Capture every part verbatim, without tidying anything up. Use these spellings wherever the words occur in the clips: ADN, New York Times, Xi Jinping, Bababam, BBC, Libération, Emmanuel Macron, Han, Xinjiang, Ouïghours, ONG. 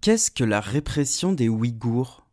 Qu'est-ce que la répression des Ouïghours ?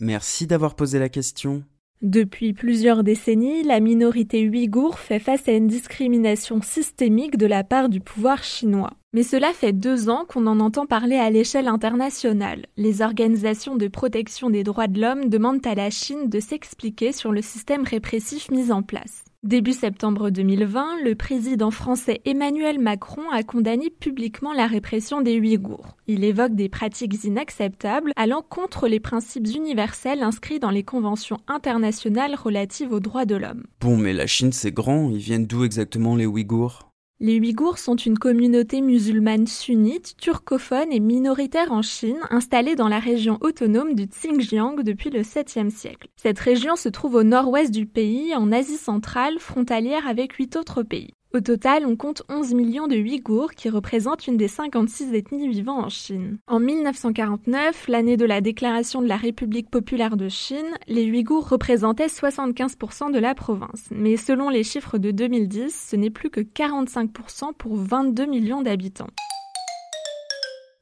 Merci d'avoir posé la question. Depuis plusieurs décennies, la minorité ouïghour fait face à une discrimination systémique de la part du pouvoir chinois. Mais cela fait deux ans qu'on en entend parler à l'échelle internationale. Les organisations de protection des droits de l'homme demandent à la Chine de s'expliquer sur le système répressif mis en place. Début septembre deux mille vingt, le président français Emmanuel Macron a condamné publiquement la répression des Ouïghours. Il évoque des pratiques inacceptables allant contre les principes universels inscrits dans les conventions internationales relatives aux droits de l'homme. Bon, mais la Chine, c'est grand, ils viennent d'où exactement les Ouïghours ? Les Ouïghours sont une communauté musulmane sunnite, turcophone et minoritaire en Chine, installée dans la région autonome du Xinjiang depuis le septième siècle. Cette région se trouve au nord-ouest du pays, en Asie centrale, frontalière avec huit autres pays. Au total, on compte onze millions de Ouïghours qui représentent une des cinquante-six ethnies vivant en Chine. En mille neuf cent quarante-neuf, l'année de la déclaration de la République populaire de Chine, les Ouïghours représentaient soixante-quinze pour cent de la province. Mais selon les chiffres de deux mille dix, ce n'est plus que quarante-cinq pour cent pour vingt-deux millions d'habitants.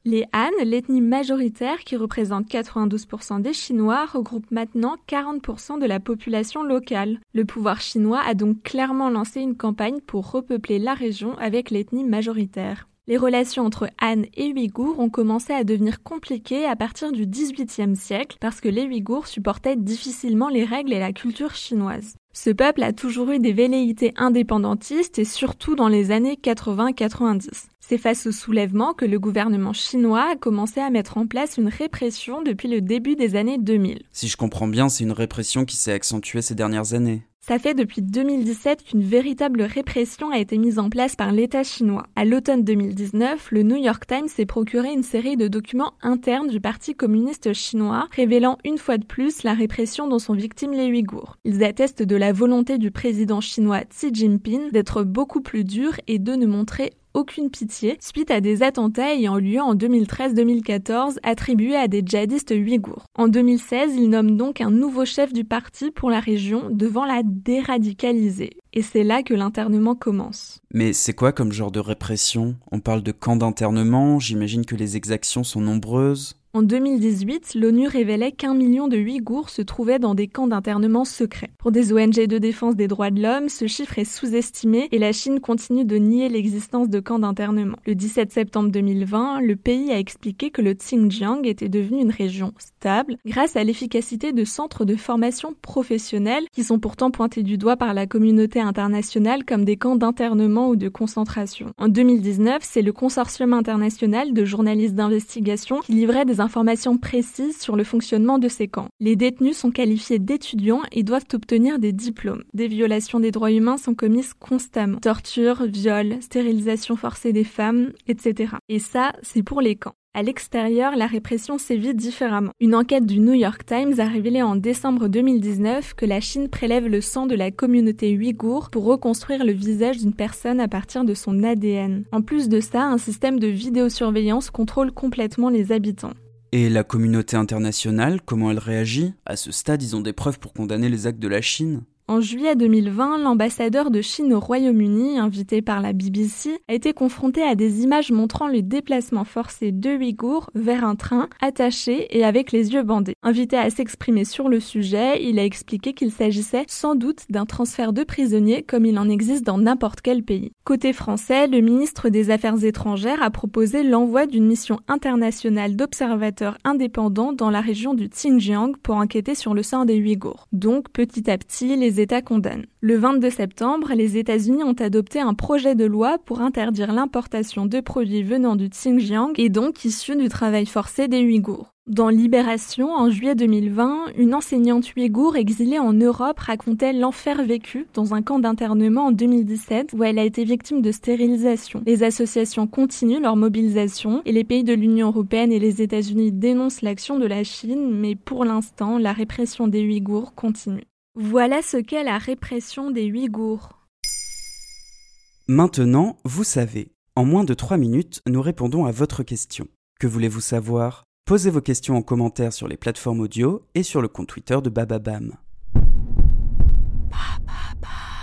Les Han, l'ethnie majoritaire qui représente quatre-vingt-douze pour cent des Chinois, regroupe maintenant quarante pour cent de la population locale. Le pouvoir chinois a donc clairement lancé une campagne pour repeupler la région avec l'ethnie majoritaire. Les relations entre Han et Ouïghours ont commencé à devenir compliquées à partir du dix-huitième siècle parce que les Ouïghours supportaient difficilement les règles et la culture chinoise. Ce peuple a toujours eu des velléités indépendantistes et surtout dans les années quatre-vingts quatre-vingt-dix. C'est face au soulèvement que le gouvernement chinois a commencé à mettre en place une répression depuis le début des années deux mille. Si je comprends bien, c'est une répression qui s'est accentuée ces dernières années. Ça fait depuis deux mille dix-sept qu'une véritable répression a été mise en place par l'État chinois. À l'automne deux mille dix-neuf, le New York Times s'est procuré une série de documents internes du Parti communiste chinois, révélant une fois de plus la répression dont sont victimes les Ouïghours. Ils attestent de la volonté du président chinois Xi Jinping d'être beaucoup plus dur et de ne montrer aucune pitié suite à des attentats ayant lieu en deux mille treize deux mille quatorze attribués à des djihadistes ouïghours. En deux mille seize, il nomme donc un nouveau chef du parti pour la région devant la déradicaliser. Et c'est là que l'internement commence. Mais c'est quoi comme genre de répression ? On parle de camps d'internement, j'imagine que les exactions sont nombreuses. En deux mille dix-huit, l'ONU révélait qu'un million de Ouïghours se trouvaient dans des camps d'internement secrets. Pour des O N G de défense des droits de l'homme, ce chiffre est sous-estimé et la Chine continue de nier l'existence de camps d'internement. Le dix-sept septembre deux mille vingt, le pays a expliqué que le Xinjiang était devenu une région stable grâce à l'efficacité de centres de formation professionnelle qui sont pourtant pointés du doigt par la communauté internationale comme des camps d'internement ou de concentration. En deux mille dix-neuf, c'est le consortium international de journalistes d'investigation qui livrait des informations précises sur le fonctionnement de ces camps. Les détenus sont qualifiés d'étudiants et doivent obtenir des diplômes. Des violations des droits humains sont commises constamment. Torture, viol, stérilisation forcée des femmes, et cetera. Et ça, c'est pour les camps. À l'extérieur, la répression sévit différemment. Une enquête du New York Times a révélé en décembre deux mille dix-neuf que la Chine prélève le sang de la communauté ouïghour pour reconstruire le visage d'une personne à partir de son A D N. En plus de ça, un système de vidéosurveillance contrôle complètement les habitants. Et la communauté internationale, comment elle réagit ? À ce stade, ils ont des preuves pour condamner les actes de la Chine. En juillet deux mille vingt, l'ambassadeur de Chine au Royaume-Uni, invité par la B B C, a été confronté à des images montrant le déplacement forcé de Ouïghours vers un train, attaché et avec les yeux bandés. Invité à s'exprimer sur le sujet, il a expliqué qu'il s'agissait sans doute d'un transfert de prisonniers comme il en existe dans n'importe quel pays. Côté français, le ministre des Affaires étrangères a proposé l'envoi d'une mission internationale d'observateurs indépendants dans la région du Xinjiang pour enquêter sur le sort des Ouïghours. Donc, petit à petit, les Les États condamnent. Le vingt-deux septembre, les États-Unis ont adopté un projet de loi pour interdire l'importation de produits venant du Xinjiang et donc issus du travail forcé des Ouïghours. Dans Libération, en juillet deux mille vingt, une enseignante ouïghour exilée en Europe racontait l'enfer vécu dans un camp d'internement en deux mille dix-sept où elle a été victime de stérilisation. Les associations continuent leur mobilisation et les pays de l'Union européenne et les États-Unis dénoncent l'action de la Chine, mais pour l'instant, la répression des Ouïghours continue. Voilà ce qu'est la répression des Ouïghours. Maintenant, vous savez. En moins de trois minutes, nous répondons à votre question. Que voulez-vous savoir ? Posez vos questions en commentaire sur les plateformes audio et sur le compte Twitter de Bababam. Bababam.